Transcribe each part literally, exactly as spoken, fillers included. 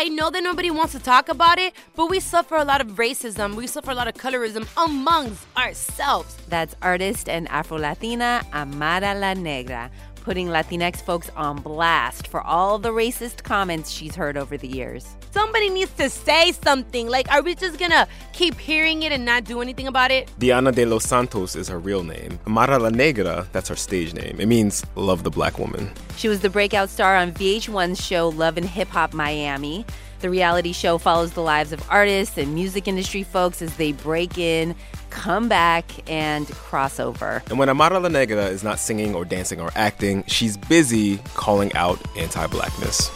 I know that nobody wants to talk about it, but we suffer a lot of racism. We suffer a lot of colorism amongst ourselves. That's artist and Afro-Latina Amara La Negra, putting Latinx folks on blast for all the racist comments she's heard over the years. Somebody needs to say something. Like, are we just going to keep hearing it and not do anything about it? Diana de los Santos is her real name. Amara La Negra, that's her stage name. It means love the black woman. She was the breakout star on V H one's show Love and Hip Hop Miami. The reality show follows the lives of artists and music industry folks as they break in, come back, and cross over. And when Amara La Negra is not singing or dancing or acting, she's busy calling out anti-blackness.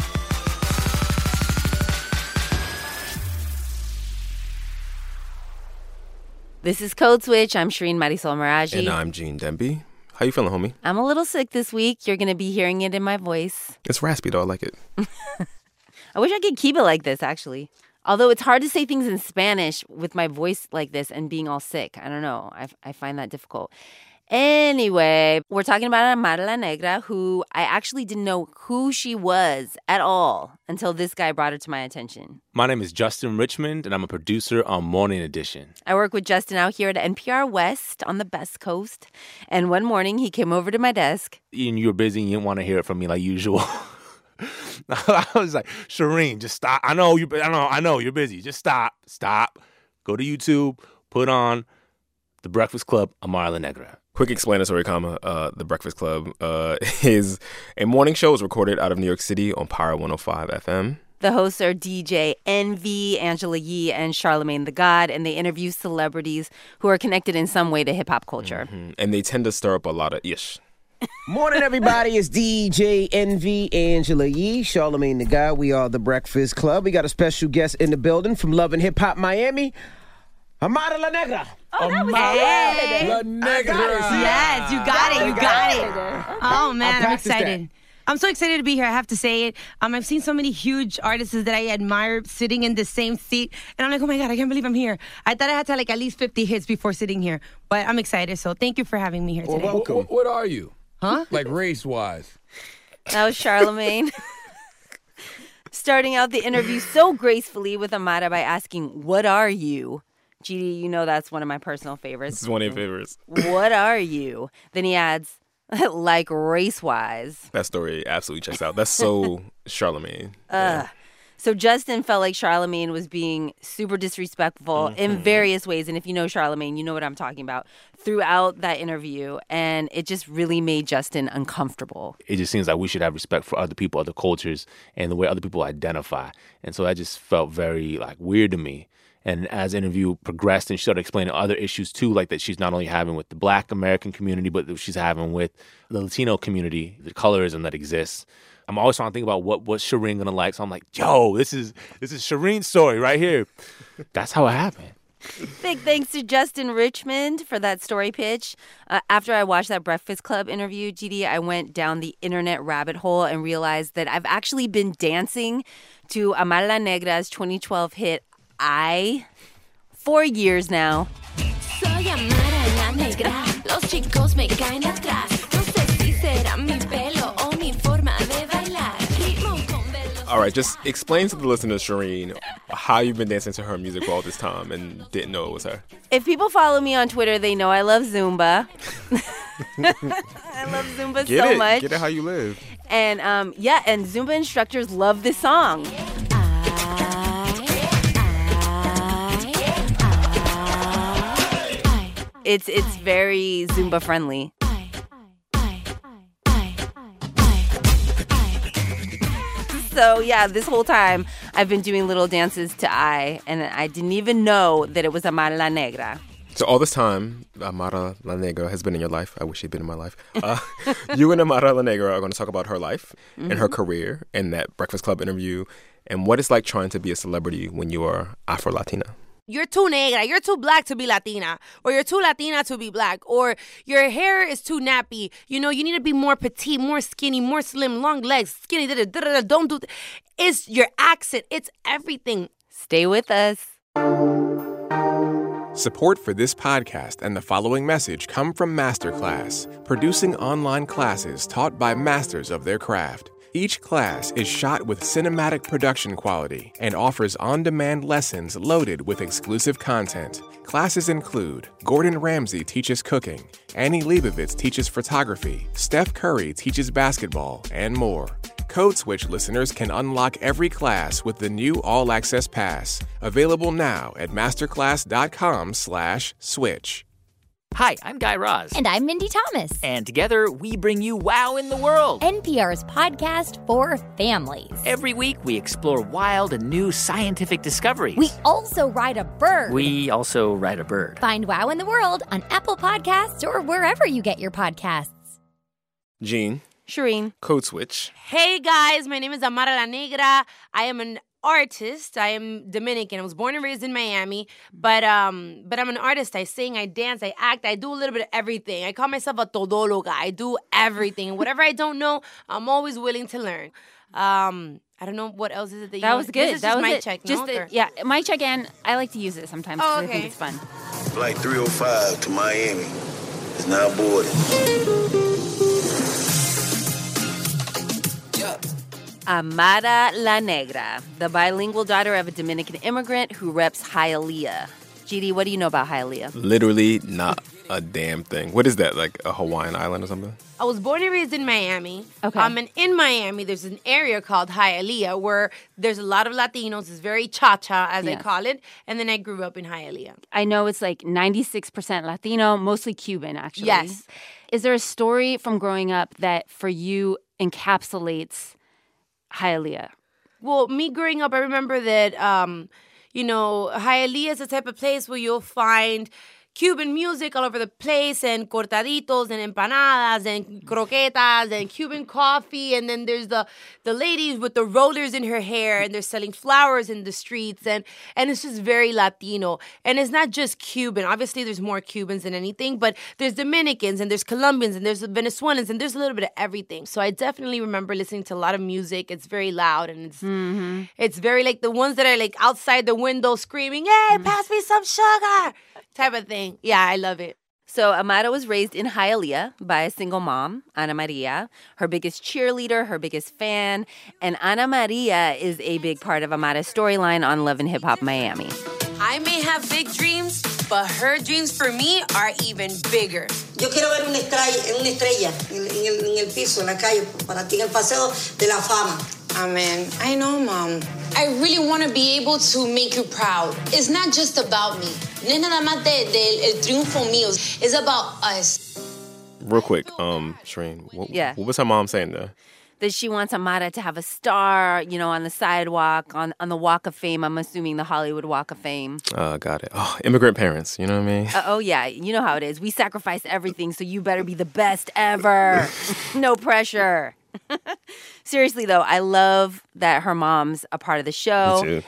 This is Code Switch. I'm Shireen Marisol Meraji. And I'm Gene Demby. How you feeling, homie? I'm a little sick this week. You're going to be hearing it in my voice. It's raspy, though. I like it. I wish I could keep it like this, actually. Although it's hard to say things in Spanish with my voice like this and being all sick. I don't know. I, I find that difficult. Anyway, we're talking about Amara La Negra, who I actually didn't know who she was at all until this guy brought her to my attention. My name is Justin Richmond, and I'm a producer on Morning Edition. I work with Justin out here at N P R West on the Best Coast. And one morning, he came over to my desk. And you were busy and you didn't want to hear it from me like usual. I was like, Shireen, just stop. I know you. I know. I know you're busy. Just stop. Stop. Go to YouTube. Put on The Breakfast Club. Amara La Negra. Quick explanatory comma. Uh, the Breakfast Club uh, is a morning show. It was recorded out of New York City on Power one oh five F M. The hosts are D J Envy, Angela Yee, and Charlamagne Tha God, and they interview celebrities who are connected in some way to hip hop culture. Mm-hmm. And they tend to stir up a lot of ish. Morning, everybody. It's D J Envy, Angela Yee, Charlamagne Tha God. We are The Breakfast Club. We got a special guest in the building from Love and Hip Hop Miami, Amara La Negra. Oh, that was it. La Negra. Yes, you got it. You got it. Oh, man, I'm excited. That. I'm so excited to be here. I have to say it. Um, I've seen so many huge artists that I admire sitting in the same seat. And I'm like, oh, my God, I can't believe I'm here. I thought I had to have like at least fifty hits before sitting here. But I'm excited, so thank you for having me here today. Well, welcome. What, what are you? Huh? Like race-wise. That was Charlamagne. Starting out the interview so gracefully with Amara by asking, what are you? G D, you know that's one of my personal favorites. This is one of your favorites. What are you? Then he adds, like race-wise. That story absolutely checks out. That's so Charlamagne. Uh, yeah. So Justin felt like Charlamagne was being super disrespectful mm-hmm. in various ways. And if you know Charlamagne, you know what I'm talking about throughout that interview. And it just really made Justin uncomfortable. It just seems like we should have respect for other people, other cultures, and the way other people identify. And so that just felt very like weird to me. And as the interview progressed and she started explaining other issues, too, like that she's not only having with the black American community, but that she's having with the Latino community, the colorism that exists. I'm always trying to think about what what's Shireen going to like. So I'm like, yo, this is this is Shireen's story right here. That's how it happened. Big thanks to Justin Richmond for that story pitch. Uh, after I watched that Breakfast Club interview, G D, I went down the internet rabbit hole and realized that I've actually been dancing to Amara La Negra's twenty twelve hit, I, for years now. Soy Amara La Negra, los chicos me caen atrás. No sé si será mi pelo o mi forma de bailar. All right, just explain to the listeners, Shireen, how you've been dancing to her music all this time and didn't know it was her. If people follow me on Twitter, they know I love Zumba. I love Zumba Get so it. much. Get it how you live. And um, yeah, and Zumba instructors love this song. It's it's very Zumba friendly. So yeah, this whole time I've been doing little dances to I, and I didn't even know that it was Amara La Negra. So all this time, Amara La Negra has been in your life. I wish she'd been in my life. Uh, you and Amara La Negra are going to talk about her life mm-hmm. and her career and that Breakfast Club interview and what it's like trying to be a celebrity when you are Afro-Latina. You're too negra, you're too black to be Latina, or you're too Latina to be black, or your hair is too nappy. You know, you need to be more petite, more skinny, more slim, long legs, skinny, da da da da. Don't do th- It's your accent, it's everything. Stay with us. Support for this podcast and the following message come from Masterclass, producing online classes taught by masters of their craft. Each class is shot with cinematic production quality and offers on-demand lessons loaded with exclusive content. Classes include Gordon Ramsay teaches cooking, Annie Leibovitz teaches photography, Steph Curry teaches basketball, and more. Code Switch listeners can unlock every class with the new All Access Pass, available now at masterclass dot com slash switch. Hi, I'm Guy Raz. And I'm Mindy Thomas. And together, we bring you Wow in the World, N P R's podcast for families. Every week, we explore wild and new scientific discoveries. We also ride a bird. We also ride a bird. Find Wow in the World on Apple Podcasts or wherever you get your podcasts. Gene. Shireen. Code Switch. Hey, guys. My name is Amara La Negra. I am an artist. I am Dominican. I was born and raised in Miami, but um, but I'm an artist. I sing, I dance, I act, I do a little bit of everything. I call myself a todóloga. I do everything. And whatever I don't know, I'm always willing to learn. Um, I don't know what else is it that you That was good. This is that just was mic it. Check, just no? the, Yeah, mic check, and I like to use it sometimes because oh, okay. I think it's fun. Flight three oh five to Miami is now boarding. Amara La Negra, the bilingual daughter of a Dominican immigrant who reps Hialeah. G D, what do you know about Hialeah? Literally not a damn thing. What is that, like a Hawaiian island or something? I was born and raised in Miami. Okay. Um, and in Miami, there's an area called Hialeah where there's a lot of Latinos. It's very cha-cha, as yes. they call it. And then I grew up in Hialeah. I know it's like ninety-six percent Latino, mostly Cuban, actually. Yes. Is there a story from growing up that, for you, encapsulates Hialeah? Well, me growing up, I remember that, um, you know, Hialeah is the type of place where you'll find Cuban music all over the place, and cortaditos, and empanadas, and croquetas, and Cuban coffee, and then there's the the ladies with the rollers in her hair, and they're selling flowers in the streets, and and it's just very Latino. And it's not just Cuban. Obviously, there's more Cubans than anything, but there's Dominicans, and there's Colombians, and there's Venezuelans, and there's a little bit of everything. So I definitely remember listening to a lot of music. It's very loud, and it's mm-hmm. it's very like the ones that are like outside the window screaming, "Hey, pass me some sugar!" type of thing. Yeah, I love it. So Amara was raised in Hialeah by a single mom, Ana Maria, her biggest cheerleader, her biggest fan. And Ana Maria is a big part of Amara's storyline on Love and Hip Hop Miami. I may have big dreams, but her dreams for me are even bigger. Yo quiero ver una estrella, una estrella en el, en el piso, en la calle, para ti en el paseo de la fama. Amen. I know, Mom. I really want to be able to make you proud. It's not just about me. No es nada más del de, triunfo mío. It's about us. Real quick, um, Shireen, what, yeah. what was her mom saying there? That she wants Amara to have a star, you know, on the sidewalk, on, on the Walk of Fame. I'm assuming the Hollywood Walk of Fame. Oh, got it. Oh, immigrant parents, you know what I mean? Uh, oh, yeah. You know how it is. We sacrifice everything, so you better be the best ever. No pressure. Seriously, though, I love that her mom's a part of the show. Me too.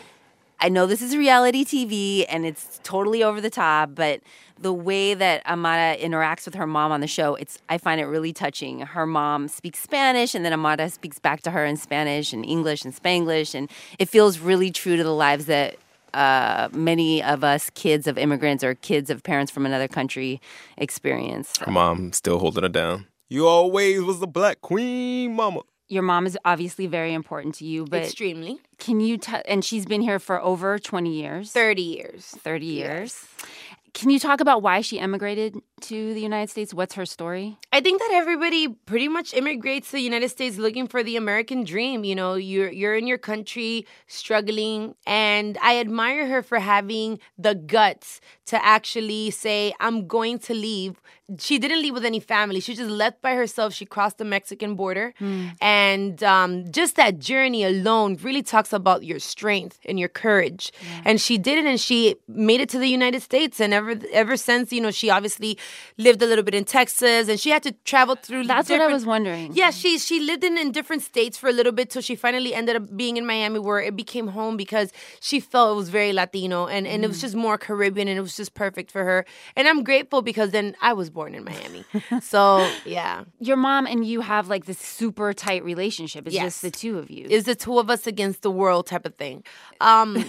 I know this is reality T V, and it's totally over the top, but the way that Amara interacts with her mom on the show, it's I find it really touching. Her mom speaks Spanish, and then Amara speaks back to her in Spanish and English and Spanglish, and it feels really true to the lives that uh, many of us kids of immigrants or kids of parents from another country experience. So. Her mom still holding her down. You always was the black queen, mama. Your mom is obviously very important to you, but extremely. Can you t- and she's been here for over twenty years. thirty years. thirty years. Yes. Can you talk about why she emigrated to the United States? What's her story? I think that everybody pretty much immigrates to the United States looking for the American dream. You know, you're you're in your country struggling. And I admire her for having the guts to actually say, I'm going to leave. She didn't leave with any family. She just left by herself. She crossed the Mexican border. Mm. And um, just that journey alone really talks about your strength and your courage. Yeah. And she did it, and she made it to the United States. And ever ever since, you know, she obviously lived a little bit in Texas, and she had to travel through That's what I was wondering. Yeah, she, she lived in, in different states for a little bit till she finally ended up being in Miami, where it became home because she felt it was very Latino. And, and mm. it was just more Caribbean, and it was just perfect for her. And I'm grateful because then I was born in Miami. So, yeah. Your mom and you have like this super tight relationship. It's yes. just the two of you. It's the two of us against the world type of thing. Um,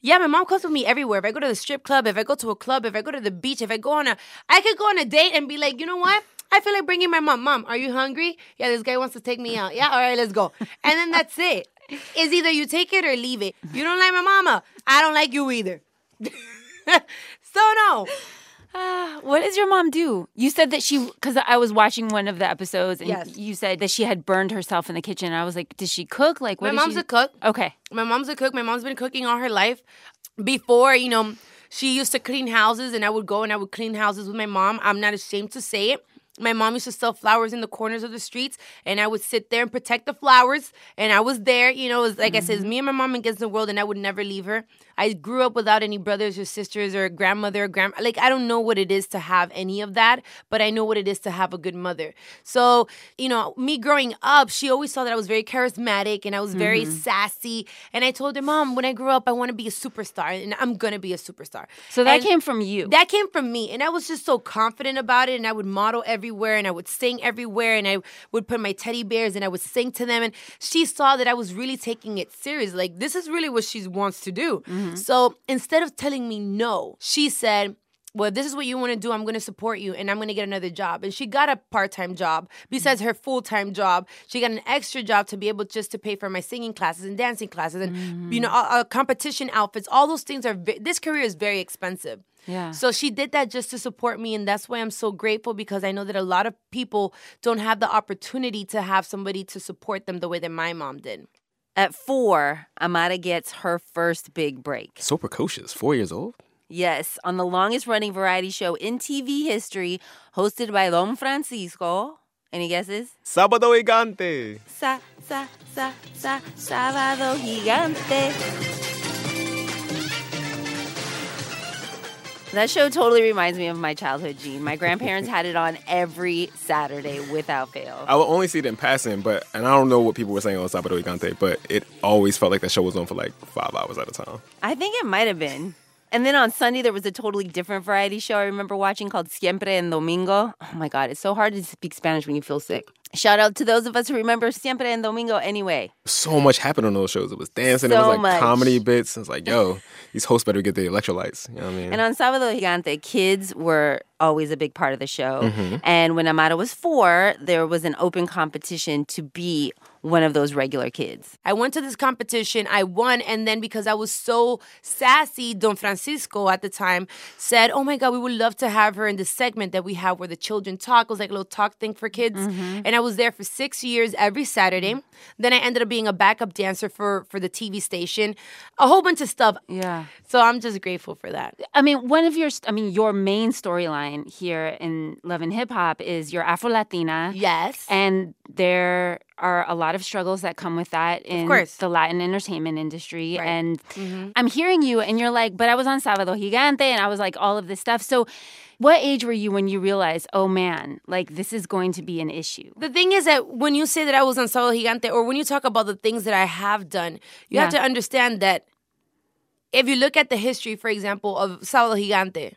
yeah, my mom comes with me everywhere. If I go to the strip club, if I go to a club, if I go to the beach, if I go on a... I could go on a date and be like, you know what? I feel like bringing my mom. Mom, are you hungry? Yeah, this guy wants to take me out. Yeah, all right, let's go. And then that's it. It's either you take it or leave it. You don't like my mama. I don't like you either. So no. Uh, what does your mom do? You said that she, because I was watching one of the episodes, and yes. you said that she had burned herself in the kitchen. I was like, does she cook? Like, what? My mom's she... a cook. Okay. My mom's a cook. My mom's been cooking all her life. Before, you know, she used to clean houses, and I would go and I would clean houses with my mom. I'm not ashamed to say it. My mom used to sell flowers in the corners of the streets, and I would sit there and protect the flowers, and I was there. You know, it was, like mm-hmm. I said, it was me and my mom against the world, and I would never leave her. I grew up without any brothers or sisters or a grandmother or grandma. Like, I don't know what it is to have any of that, but I know what it is to have a good mother. So, you know, me growing up, she always saw that I was very charismatic and I was very mm-hmm. sassy. And I told her, Mom, when I grow up, I want to be a superstar, and I'm going to be a superstar. So that and came from you. That came from me. And I was just so confident about it, and I would model everywhere, and I would sing everywhere, and I would put my teddy bears and I would sing to them. And she saw that I was really taking it serious. Like, this is really what she wants to do. Mm-hmm. So instead of telling me no, she said, well, if this is what you want to do, I'm going to support you, and I'm going to get another job. And she got a part-time job. Besides her full-time job, she got an extra job to be able just to pay for my singing classes and dancing classes and, mm. you know, uh, competition outfits. All those things are – this career is very expensive. Yeah. So she did that just to support me, and that's why I'm so grateful, because I know that a lot of people don't have the opportunity to have somebody to support them the way that my mom did. At four, Amara gets her first big break. So precocious. Four years old? Yes. On the longest-running variety show in T V history, hosted by Don Francisco. Any guesses? Sábado Gigante. Sa, sa, sa, sa, Sábado Gigante. That show totally reminds me of my childhood, Gene. My grandparents had it on every Saturday without fail. I would only see it in passing, but and I don't know what people were saying on Sábado Gigante, but it always felt like that show was on for like five hours at a time. I think it might have been. And then on Sunday, there was a totally different variety show I remember watching called Siempre en Domingo. Oh, my God. It's so hard to speak Spanish when you feel sick. Shout out to those of us who remember Siempre en Domingo anyway. So much happened on those shows. It was dancing. So it was like much. Comedy bits. It was like, yo, these hosts better get their electrolytes. You know what I mean? And on Sábado Gigante, kids were always a big part of the show. Mm-hmm. And when Amara was four, there was an open competition to be one of those regular kids. I went to this competition. I won. And then because I was so sassy, Don Francisco at the time said, oh, my God, we would love to have her in the segment that we have where the children talk. It was like a little talk thing for kids. Mm-hmm. And I was there for six years every Saturday. Mm-hmm. Then I ended up being a backup dancer for, for the T V station. A whole bunch of stuff. Yeah. So I'm just grateful for that. I mean, one of your, I mean, your main storyline here in Love and Hip Hop is you're Afro-Latina. Yes. And there are a lot of struggles that come with that in the Latin entertainment industry. Right. And mm-hmm. I'm hearing you, and you're like, but I was on Sábado Gigante, and I was like, all of this stuff. So what age were you when you realized, oh, man, like, this is going to be an issue? The thing is that when you say that I was on Sábado Gigante, or when you talk about the things that I have done, you yeah. have to understand that if you look at the history, for example, of Sábado Gigante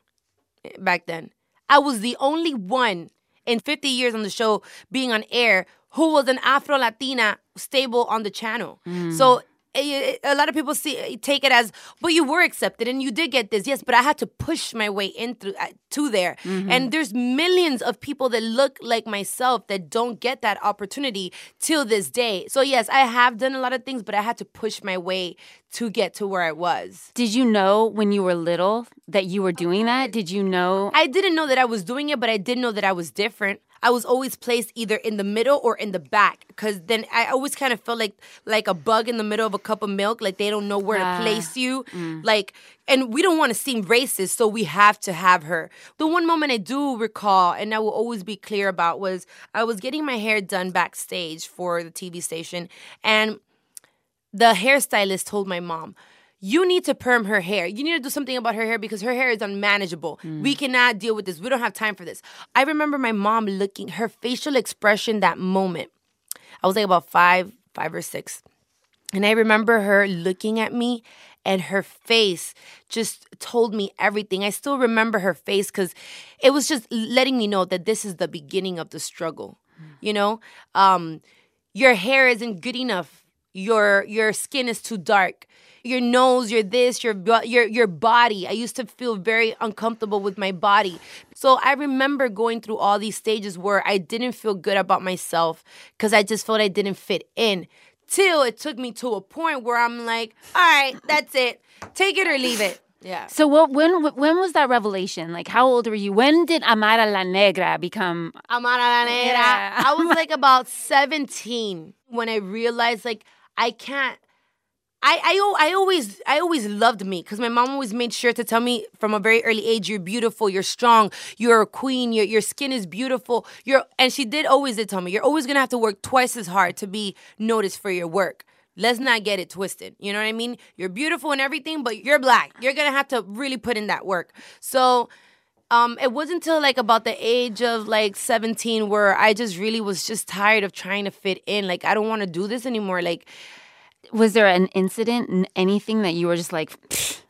back then, I was the only one in fifty years on the show being on air who was an Afro-Latina stable on the channel. Mm. So it, it, a lot of people see take it as, well, you were accepted and you did get this. Yes, but I had to push my way in through, uh, to there. Mm-hmm. And there's millions of people that look like myself that don't get that opportunity till this day. So yes, I have done a lot of things, but I had to push my way to get to where I was. Did you know when you were little that you were doing that? Did you know? I didn't know that I was doing it, but I did know that I was different. I was always placed either in the middle or in the back, because then I always kind of felt like like a bug in the middle of a cup of milk, like they don't know where uh, to place you. Mm. Like, and we don't want to seem racist, so we have to have her. The one moment I do recall, and I will always be clear about, was I was getting my hair done backstage for the T V station, and the hairstylist told my mom, you need to perm her hair. You need to do something about her hair because her hair is unmanageable. Mm. We cannot deal with this. We don't have time for this. I remember my mom looking, her facial expression that moment. I was like about five, five or six. And I remember her looking at me, and her face just told me everything. I still remember her face because it was just letting me know that this is the beginning of the struggle. Mm. You know, um, your hair isn't good enough. Your your skin is too dark. Your nose, your this, your your your body. I used to feel very uncomfortable with my body. So I remember going through all these stages where I didn't feel good about myself because I just felt I didn't fit in. Till it took me to a point where I'm like, all right, that's it. Take it or leave it. Yeah. So what? When when was that revelation? Like, how old were you? When did Amara La Negra become? Amara La Negra. Yeah. I was like about seventeen when I realized like I can't. I, I, I always I always loved me because my mom always made sure to tell me from a very early age, you're beautiful, you're strong, you're a queen, your your skin is beautiful. You're and she did always did tell me, you're always going to have to work twice as hard to be noticed for your work. Let's not get it twisted. You know what I mean? You're beautiful and everything, but you're Black. You're going to have to really put in that work. So um, it wasn't until like about the age of like seventeen where I just really was just tired of trying to fit in. Like, I don't want to do this anymore. Like, was there an incident, anything that you were just like,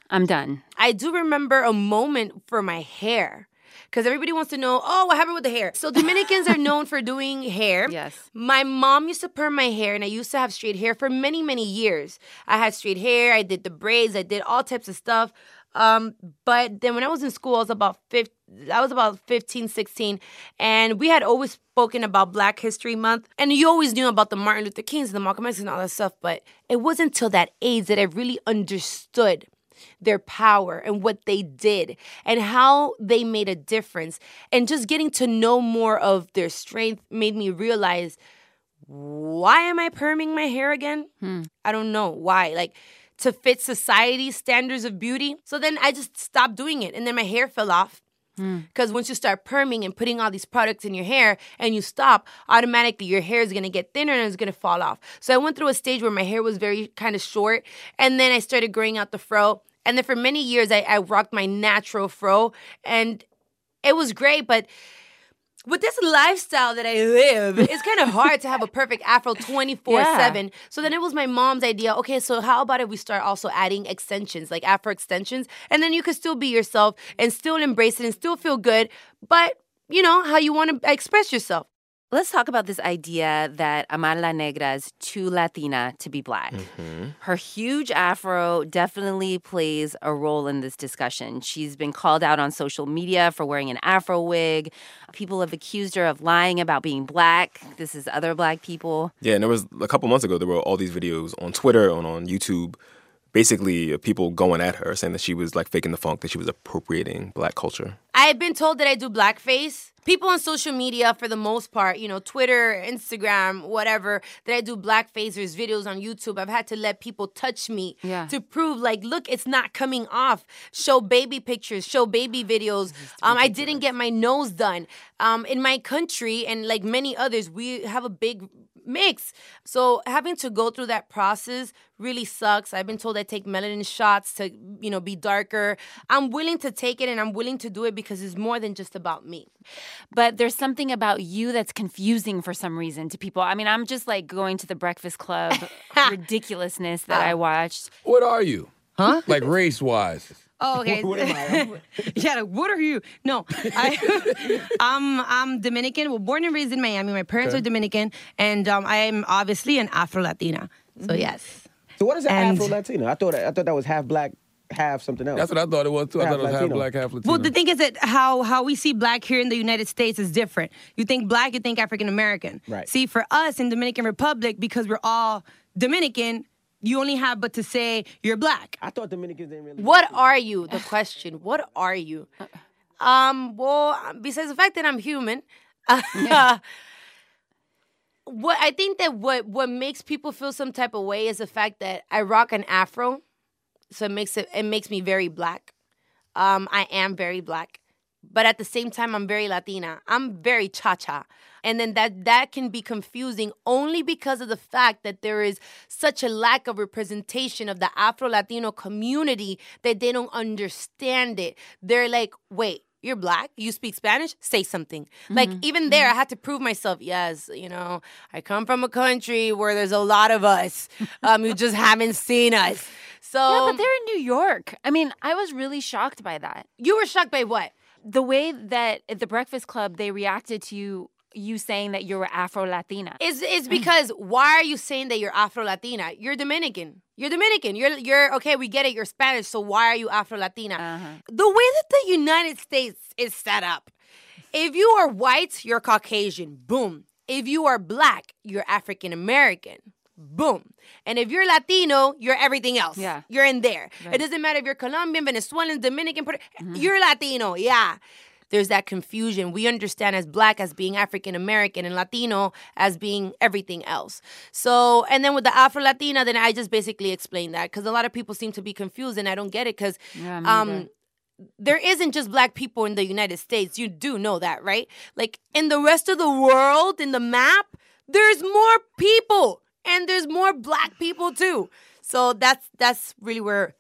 I'm done? I do remember a moment for my hair. Because everybody wants to know, oh, what happened with the hair? So Dominicans are known for doing hair. Yes. My mom used to perm my hair, and I used to have straight hair for many, many years. I had straight hair. I did the braids. I did all types of stuff. Um, but then when I was in school, I was about fifteen. I was about fifteen, sixteen, and we had always spoken about Black History Month, and you always knew about the Martin Luther Kings and the Malcolm X and all that stuff, but it wasn't until that age that I really understood their power and what they did and how they made a difference. And just getting to know more of their strength made me realize, why am I perming my hair again? Hmm. I don't know why. Like, to fit society's standards of beauty. So then I just stopped doing it, and then my hair fell off. Because once you start perming and putting all these products in your hair and you stop, automatically your hair is going to get thinner and it's going to fall off. So I went through a stage where my hair was very kind of short, and then I started growing out the fro. And then for many years, I, I rocked my natural fro, and it was great, but with this lifestyle that I live, it's kind of hard to have a perfect afro twenty-four seven. Yeah. So then it was my mom's idea, okay, so how about if we start also adding extensions, like afro extensions, and then you could still be yourself and still embrace it and still feel good, but, you know, how you want to express yourself. Let's talk about this idea that Amara La Negra is too Latina to be Black. Mm-hmm. Her huge afro definitely plays a role in this discussion. She's been called out on social media for wearing an afro wig. People have accused her of lying about being Black. This is other Black people. Yeah, and there was a couple months ago, there were all these videos on Twitter and on YouTube, basically people going at her, saying that she was like faking the funk, that she was appropriating Black culture. I have been told that I do blackface. People on social media, for the most part, you know, Twitter, Instagram, whatever, that I do blackface, there's videos on YouTube. I've had to let people touch me yeah. to prove, like, look, it's not coming off. Show baby pictures, show baby videos. Um, I didn't get my nose done. Um, in my country, and like many others, we have a big mix. So having to go through that process really sucks. I've been told I take melanin shots to, you know, be darker. I'm willing to take it, and I'm willing to do it because it's more than just about me. But there's something about you that's confusing for some reason to people. I mean, I'm just like going to the Breakfast Club ridiculousness that I watched. What are you? Huh? Like race-wise. Oh, okay. What, what am I? Yeah, what are you? No, I, I'm I'm Dominican. Well, born and raised in Miami. My parents okay. are Dominican, and um, I am obviously an Afro-Latina. So yes. So what is an and Afro-Latina? I thought I thought that was half Black, half something else. That's what I thought it was, too. I half thought it was Latino. half Black, half Latino. Well, the thing is that how, how we see Black here in the United States is different. You think Black, you think African-American. Right. See, for us in Dominican Republic, because we're all Dominican, you only have but to say you're Black. I thought Dominicans didn't really... What are you? The question. What are you? Um. Well, besides the fact that I'm human... Yeah. What I think that what, what makes people feel some type of way is the fact that I rock an afro, so it makes it it makes me very Black. Um, I am very Black, but at the same time, I'm very Latina. I'm very cha-cha, and then that that can be confusing only because of the fact that there is such a lack of representation of the Afro-Latino community that they don't understand it. They're like, wait. You're Black, you speak Spanish, say something. Mm-hmm. Like, even there, mm-hmm. I had to prove myself. Yes, you know, I come from a country where there's a lot of us. Um, you just haven't seen us. So yeah, but they're in New York. I mean, I was really shocked by that. You were shocked by what? The way that at the Breakfast Club, they reacted to you you saying that you're Afro-Latina? It's, it's because why are you saying that you're Afro-Latina? You're Dominican. You're Dominican. You're, you're okay, we get it. You're Spanish. So why are you Afro-Latina? Uh-huh. The way that the United States is set up, if you are white, you're Caucasian. Boom. If you are black, you're African-American. Boom. And if you're Latino, you're everything else. Yeah. You're in there. Right. It doesn't matter if you're Colombian, Venezuelan, Dominican, Puerto- mm-hmm. you're Latino. Yeah. There's that confusion. We understand as black as being African-American and Latino as being everything else. So, and then with the Afro-Latina, then I just basically explained that because a lot of people seem to be confused and I don't get it because yeah, um, there isn't just black people in the United States. You do know that, right? Like in the rest of the world, in the map, there's more people and there's more black people too. So that's that's really where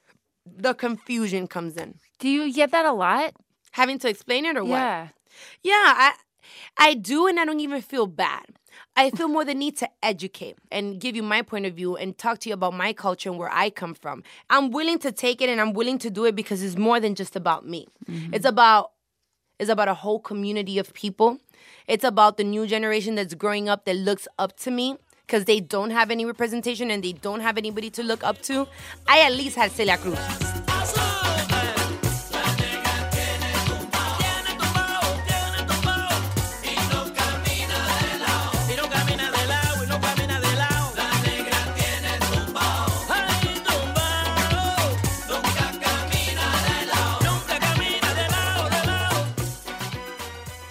the confusion comes in. Do you get that a lot? Having to explain it or what? Yeah. Yeah, I, I do, and I don't even feel bad. I feel more the need to educate and give you my point of view and talk to you about my culture and where I come from. I'm willing to take it and I'm willing to do it because it's more than just about me. Mm-hmm. It's about it's about a whole community of people. It's about the new generation that's growing up that looks up to me because they don't have any representation and they don't have anybody to look up to. I at least had Celia Cruz.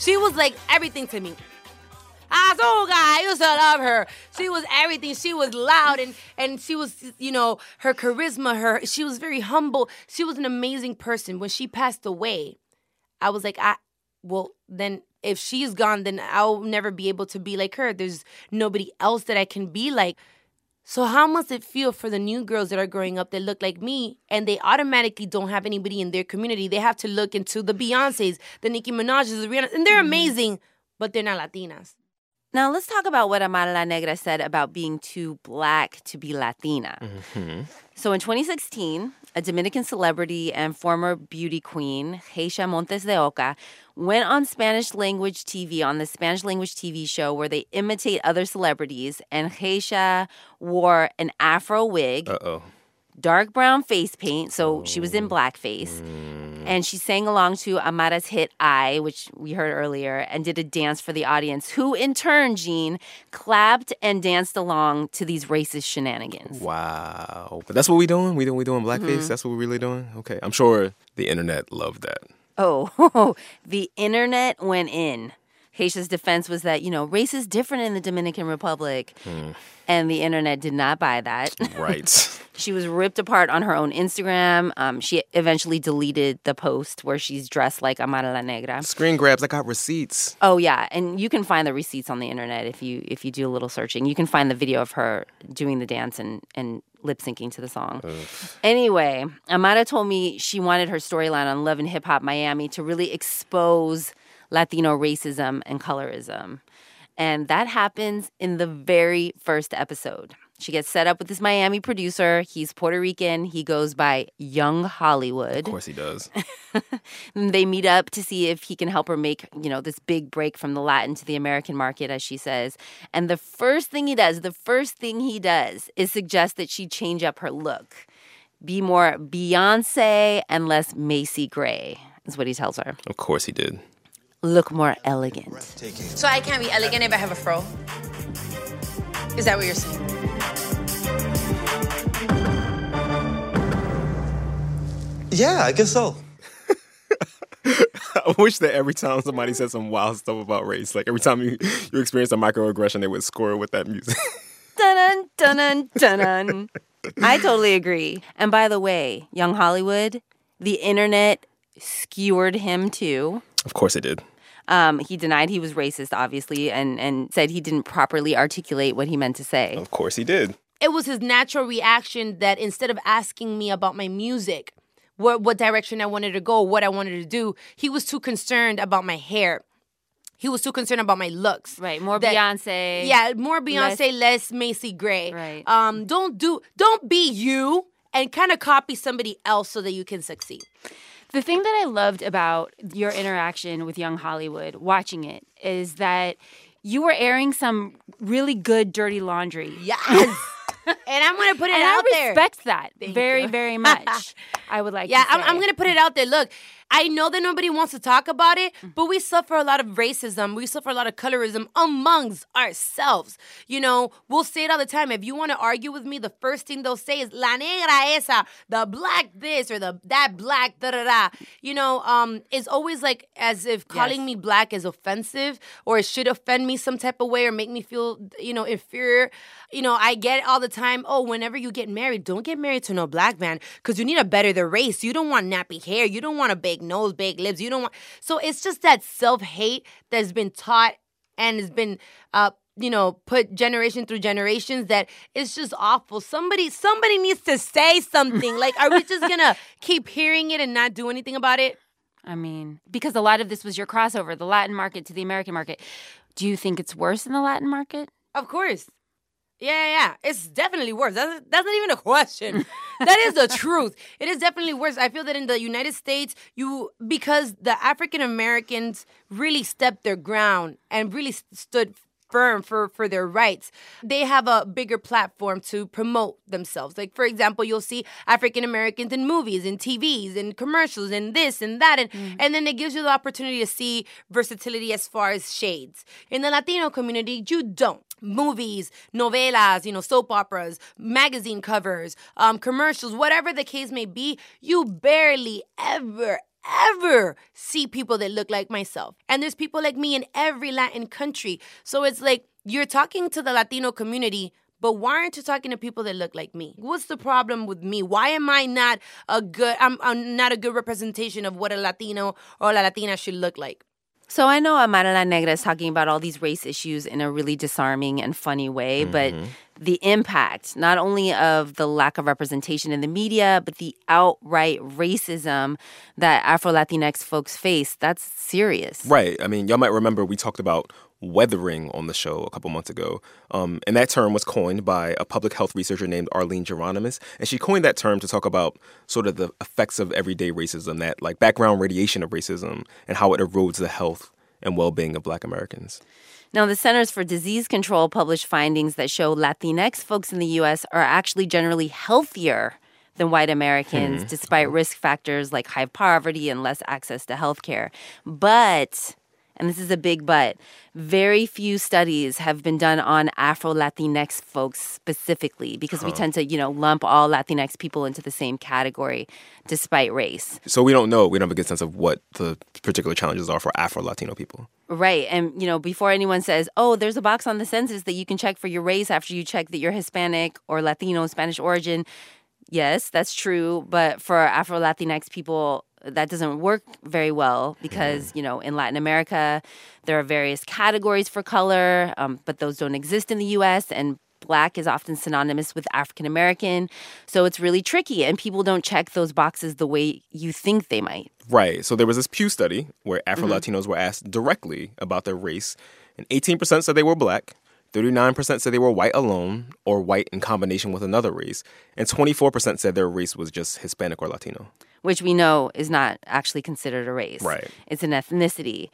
She was like everything to me. Azuka, I used to love her. She was everything. She was loud and, and she was, you know, her charisma, her she was very humble. She was an amazing person. When she passed away, I was like, I well, then if she's gone, then I'll never be able to be like her. There's nobody else that I can be like. So how must it feel for the new girls that are growing up that look like me and they automatically don't have anybody in their community? They have to look into the Beyoncés, the Nicki Minaj's, the Rihanna's, and they're amazing, but they're not Latinas. Now let's talk about what Amara La Negra said about being too black to be Latina. Mm-hmm. So in twenty sixteen, a Dominican celebrity and former beauty queen, Geisha Montes de Oca, went on Spanish-language T V, on the Spanish-language T V show where they imitate other celebrities, and Geisha wore an afro wig, Uh-oh. dark brown face paint, so oh. she was in blackface, mm. and she sang along to Amara's hit I, which we heard earlier, and did a dance for the audience, who in turn, Jean, clapped and danced along to these racist shenanigans. Wow. But that's what we doing? We doing, we doing blackface? Mm-hmm. That's what we're really doing? Okay. I'm sure the internet loved that. Oh, the internet went in. Haitia's defense was that, you know, race is different in the Dominican Republic. Mm. And the internet did not buy that. Right. She was ripped apart on her own Instagram. Um, she eventually deleted the post where she's dressed like Amara La Negra. Screen grabs. I got receipts. Oh, yeah. And you can find the receipts on the internet if you if you do a little searching. You can find the video of her doing the dance and, and lip-syncing to the song. Ugh. Anyway, Amara told me she wanted her storyline on Love and Hip Hop Miami to really expose Latino racism and colorism. And that happens in the very first episode. She gets set up with this Miami producer. He's Puerto Rican. He goes by Young Hollywood. Of course he does. And they meet up to see if he can help her make, you know, this big break from the Latin to the American market, as she says. And the first thing he does, the first thing he does is suggest that she change up her look. Be more Beyonce and less Macy Gray is what he tells her. Of course he did. Look more elegant. So I can't be elegant if I have a fro? Is that what you're saying? Yeah, I guess so. I wish that every time somebody said some wild stuff about race, like every time you, you experience a microaggression, they would score with that music. Dun dun dun dun dun. I totally agree. And by the way, Young Hollywood, the internet skewered him too. Of course it did. Um, he denied he was racist, obviously, and, and said he didn't properly articulate what he meant to say. Of course he did. It was his natural reaction that instead of asking me about my music, what, what direction I wanted to go, what I wanted to do, he was too concerned about my hair. He was too concerned about my looks. Right, more that, Beyonce. Yeah, more Beyonce, less, less Macy Gray. Right. Um, don't do, don't be you and kind of copy somebody else so that you can succeed. The thing that I loved about your interaction with Young Hollywood, watching it, is that you were airing some really good dirty laundry. Yes. And I'm going to put it and out there. I respect there. that Thank very, you. very much. I would like yeah, to Yeah, I'm, I'm going to put it out there. Look, I know that nobody wants to talk about it, mm-hmm. but we suffer a lot of racism. We suffer a lot of colorism amongst ourselves. You know, we'll say it all the time. If you want to argue with me, the first thing they'll say is, la negra esa, the black this, or the that black, da-da-da. You know, um, it's always like as if calling yes. me black is offensive, or it should offend me some type of way, or make me feel, you know, inferior. You know, I get it all the time. Oh, whenever you get married, don't get married to no black man, because you need to better the race. You don't want nappy hair. You don't want a big nose, big lips. You don't want... So it's just that self-hate that's been taught and has been, uh, you know, put generation through generations, that it's just awful. Somebody somebody needs to say something. Like, are we just going to keep hearing it and not do anything about it? I mean, because a lot of this was your crossover, the Latin market to the American market. Do you think it's worse in the Latin market? Of course. Yeah, yeah, yeah. It's definitely worse. That's, that's not even a question. That is the truth. It is definitely worse. I feel that in the United States, you because the African Americans really stepped their ground and really stood firm for, for their rights, they have a bigger platform to promote themselves. Like, for example, you'll see African Americans in movies, in T Vs, in commercials, and this and that. And, mm. and then it gives you the opportunity to see versatility as far as shades. In the Latino community, you don't. Movies, novelas, you know, soap operas, magazine covers, um, commercials, whatever the case may be, you barely ever, ever see people that look like myself. And there's people like me in every Latin country. So it's like, you're talking to the Latino community, but why aren't you talking to people that look like me? What's the problem with me? Why am I not a good, I'm, I'm not a good representation of what a Latino or a Latina should look like? So I know Amara La Negra is talking about all these race issues in a really disarming and funny way, mm-hmm. but the impact, not only of the lack of representation in the media, but the outright racism that Afro-Latinx folks face, that's serious. Right. I mean, y'all might remember we talked about weathering on the show a couple months ago. Um, and that term was coined by a public health researcher named Arlene Geronimus. And she coined that term to talk about sort of the effects of everyday racism, that like background radiation of racism and how it erodes the health and well-being of Black Americans. Now, the Centers for Disease Control published findings that show Latinx folks in the U S are actually generally healthier than white Americans, hmm. despite risk factors like high poverty and less access to health care. But... and this is a big but, very few studies have been done on Afro-Latinx folks specifically, because huh. we tend to, you know, lump all Latinx people into the same category despite race. So we don't know. We don't have a good sense of what the particular challenges are for Afro-Latino people. Right. And, you know, before anyone says, oh, there's a box on the census that you can check for your race after you check that you're Hispanic or Latino, Spanish origin. Yes, that's true. But for Afro-Latinx people, that doesn't work very well because, you know, in Latin America, there are various categories for color, um, but those don't exist in the U S, and Black is often synonymous with African American. So it's really tricky, and people don't check those boxes the way you think they might. Right. So there was this Pew study where Afro-Latinos mm-hmm. were asked directly about their race, and eighteen percent said they were Black, thirty-nine percent said they were white alone or white in combination with another race, and twenty-four percent said their race was just Hispanic or Latino. Which we know is not actually considered a race. Right. It's an ethnicity.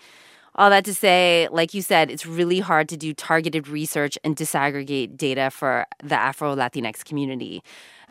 All that to say, like you said, it's really hard to do targeted research and disaggregate data for the Afro-Latinx community.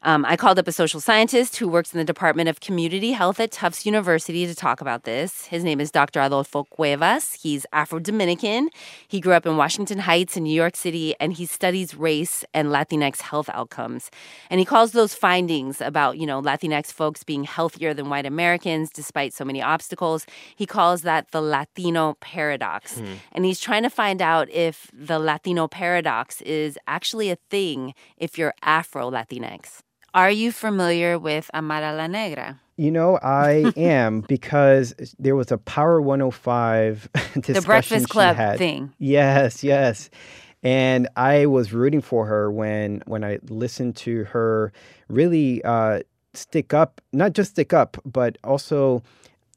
Um, I called up a social scientist who works in the Department of Community Health at Tufts University to talk about this. His name is Doctor Adolfo Cuevas. He's Afro-Dominican. He grew up in Washington Heights in New York City, and he studies race and Latinx health outcomes. And he calls those findings about, you know, Latinx folks being healthier than white Americans despite so many obstacles, he calls that the Latino paradox. Mm. And he's trying to find out if the Latino paradox is actually a thing if you're Afro-Latinx. Are you familiar with Amara La Negra? You know, I am, because there was a Power one oh five discussion. The Breakfast Club she had. Thing. Yes, yes. And I was rooting for her when, when I listened to her really uh, stick up, not just stick up, but also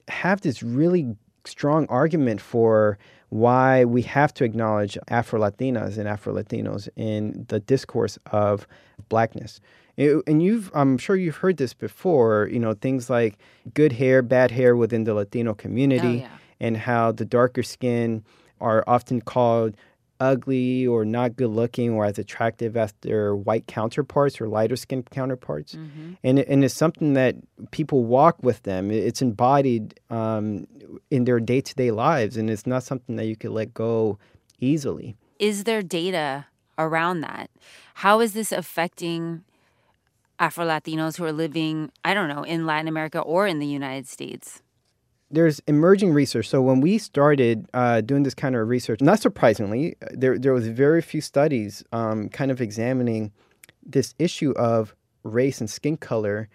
have this really strong argument for why we have to acknowledge Afro-Latinas and Afro-Latinos in the discourse of Blackness. And you've, I'm sure you've heard this before, you know, things like good hair, bad hair within the Latino community, oh, yeah. and how the darker skin are often called ugly or not good looking or as attractive as their white counterparts or lighter skinned counterparts. Mm-hmm. And, and it's something that people walk with them. It's embodied um, in their day-to-day lives, and it's not something that you can let go easily. Is there data around that? How is this affecting Afro-Latinos who are living, I don't know, in Latin America or in the United States? There's emerging research. So when we started uh, doing this kind of research, not surprisingly, there there was very few studies um, kind of examining this issue of race and skin color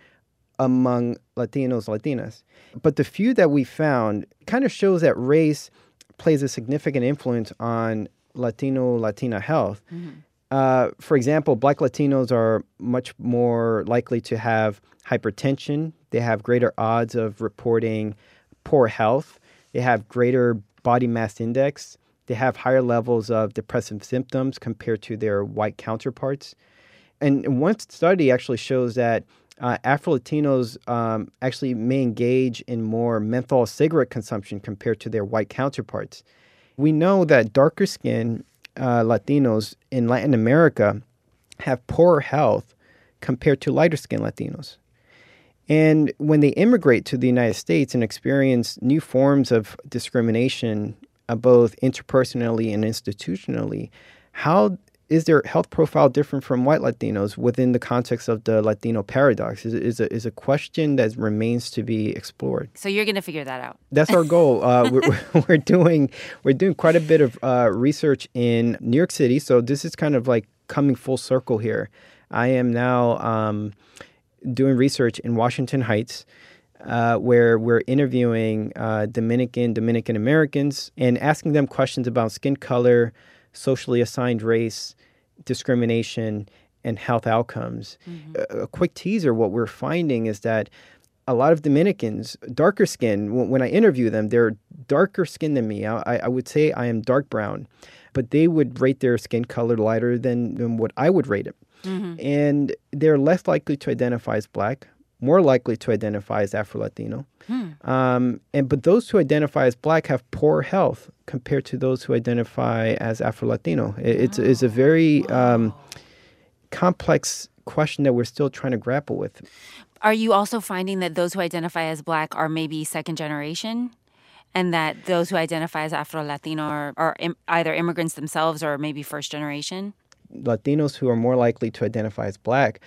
among Latinos, Latinas. But the few that we found kind of shows that race plays a significant influence on Latino, Latina health. Mm-hmm. Uh, for example, Black Latinos are much more likely to have hypertension. They have greater odds of reporting poor health, they have greater body mass index, they have higher levels of depressive symptoms compared to their white counterparts. And one study actually shows that uh, Afro-Latinos um, actually may engage in more menthol cigarette consumption compared to their white counterparts. We know that darker skinned uh, Latinos in Latin America have poorer health compared to lighter skinned Latinos. And when they immigrate to the United States and experience new forms of discrimination, uh, both interpersonally and institutionally, how is their health profile different from white Latinos within the context of the Latino paradox? Is, is, a, is a question that remains to be explored. So you're going to figure that out. That's our goal. Uh, we're, we're doing we're doing quite a bit of uh, research in New York City. So this is kind of like coming full circle here. I am now... Um, doing research in Washington Heights, uh, where we're interviewing uh, Dominican, Dominican Americans and asking them questions about skin color, socially assigned race, discrimination, and health outcomes. Mm-hmm. A, a quick teaser, what we're finding is that a lot of Dominicans, darker skin, w- when I interview them, they're darker skin than me. I, I would say I am dark brown, but they would rate their skin color lighter than, than what I would rate it. Mm-hmm. And they're less likely to identify as Black, more likely to identify as Afro-Latino. Hmm. Um, and but those who identify as Black have poor health compared to those who identify as Afro-Latino. It, oh. it's, it's a very um, complex question that we're still trying to grapple with. Are you also finding that those who identify as Black are maybe second generation? And that those who identify as Afro-Latino are, are im- either immigrants themselves or maybe first generation? Latinos who are more likely to identify as Black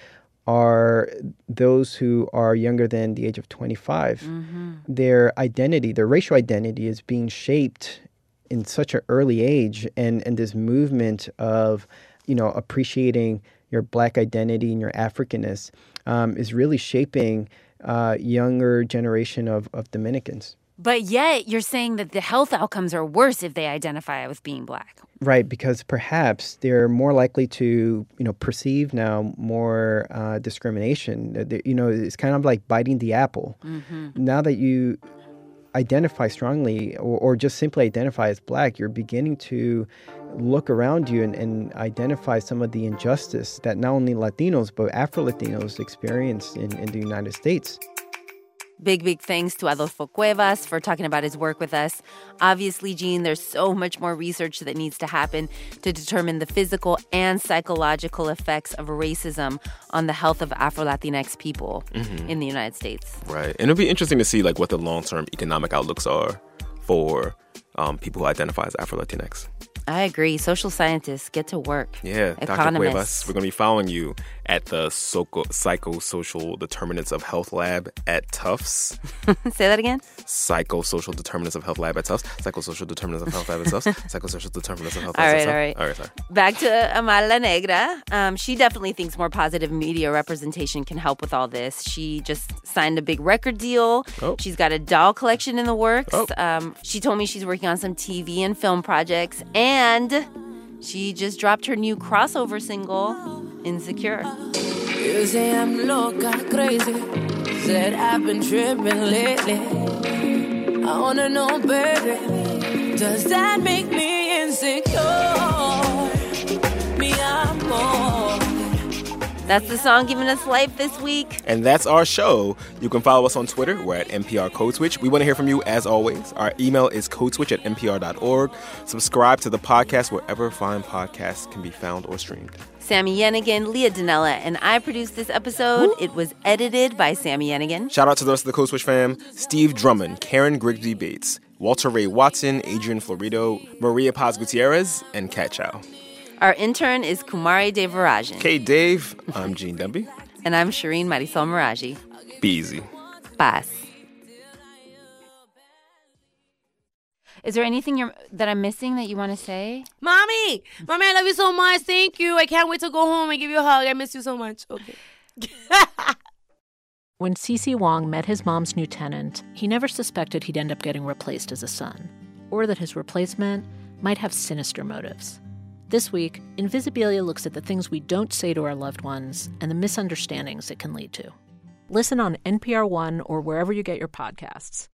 are those who are younger than the age of twenty-five. Mm-hmm. Their identity, their racial identity is being shaped in such an early age. And, and this movement of, you know, appreciating your Black identity and your Africanness um, is really shaping a uh, younger generation of, of Dominicans. But yet you're saying that the health outcomes are worse if they identify with being Black. Right, because perhaps they're more likely to, you know, perceive now more uh, discrimination. They, you know, it's kind of like biting the apple. Mm-hmm. Now that you identify strongly or, or just simply identify as Black, you're beginning to look around you and, and identify some of the injustice that not only Latinos but Afro-Latinos experience in, in the United States. Big, big thanks to Adolfo Cuevas for talking about his work with us. Obviously, Gene, there's so much more research that needs to happen to determine the physical and psychological effects of racism on the health of Afro-Latinx people mm-hmm. in the United States. Right. And it'll be interesting to see like what the long-term economic outlooks are for um, people who identify as Afro-Latinx. I agree. Social scientists, get to work. Yeah, Doctor Cuevas, we're going to be following you at the Psychosocial Determinants of Health Lab at Tufts. Say that again? Psychosocial Determinants of Health Lab at Tufts. Psychosocial Determinants of Health Lab at Tufts. Psychosocial Determinants of Health Lab at Tufts. All right, all right. All right, sorry. Back to Amal La Negra. Um, she definitely thinks more positive media representation can help with all this. She just signed a big record deal. Oh. She's got a doll collection in the works. Oh. Um, she told me she's working on some T V and film projects. And And she just dropped her new crossover single, Insecure. You say I'm loca, crazy. Said I've been tripping lately. I wanna know, baby, does that make me insecure? Me, I'm more. That's the song giving us life this week. And that's our show. You can follow us on Twitter. We're at N P R Code Switch. We want to hear from you, as always. Our email is code switch at N P R dot org. Subscribe to the podcast wherever fine podcasts can be found or streamed. Sammy Yenigan, Leah Donnella, and I produced this episode. Woo. It was edited by Sammy Yenigan. Shout out to the rest of the Code Switch fam. Steve Drummond, Karen Grigsby Bates, Walter Ray Watson, Adrian Florido, Maria Paz Gutierrez, and Kat Chow. Our intern is Kumari Devarajan. Hey, Dave. I'm Gene Demby. And I'm Shireen Marisol Meraji. Be easy. Paz. Is there anything you're, that I'm missing that you want to say? Mommy! Mommy, I love you so much. Thank you. I can't wait to go home and give you a hug. I miss you so much. Okay. When CeCe Wong met his mom's new tenant, he never suspected he'd end up getting replaced as a son, or that his replacement might have sinister motives. This week, Invisibilia looks at the things we don't say to our loved ones and the misunderstandings it can lead to. Listen on N P R One or wherever you get your podcasts.